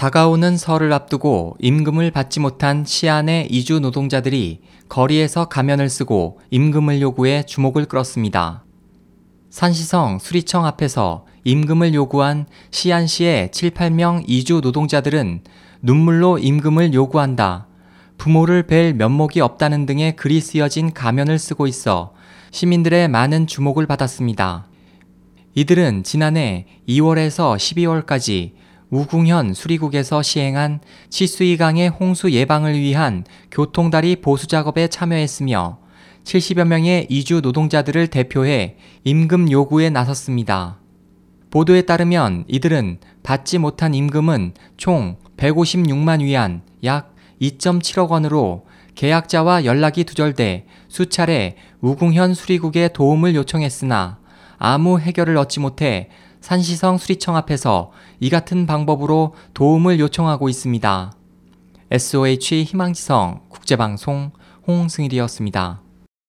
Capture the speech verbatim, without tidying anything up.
다가오는 설을 앞두고 임금을 받지 못한 시안의 이주 노동자들이 거리에서 가면을 쓰고 임금을 요구해 주목을 끌었습니다. 산시성 수리청 앞에서 임금을 요구한 시안시의 칠, 팔 명 이주 노동자들은 눈물로 임금을 요구한다, 부모를 뵐 면목이 없다는 등의 글이 쓰여진 가면을 쓰고 있어 시민들의 많은 주목을 받았습니다. 이들은 지난해 이월에서 십이월까지 우궁현 수리국에서 시행한 치수이강의 홍수 예방을 위한 교통다리 보수 작업에 참여했으며 칠십여 명의 이주 노동자들을 대표해 임금 요구에 나섰습니다. 보도에 따르면 이들은 받지 못한 임금은 총 백오십육만 위안 약 이점칠억 원으로 계약자와 연락이 두절돼 수차례 우궁현 수리국에 도움을 요청했으나 아무 해결을 얻지 못해 산시성 수리청 앞에서 이 같은 방법으로 도움을 요청하고 있습니다. 에스오에이치 희망지성 국제방송 홍승일이었습니다.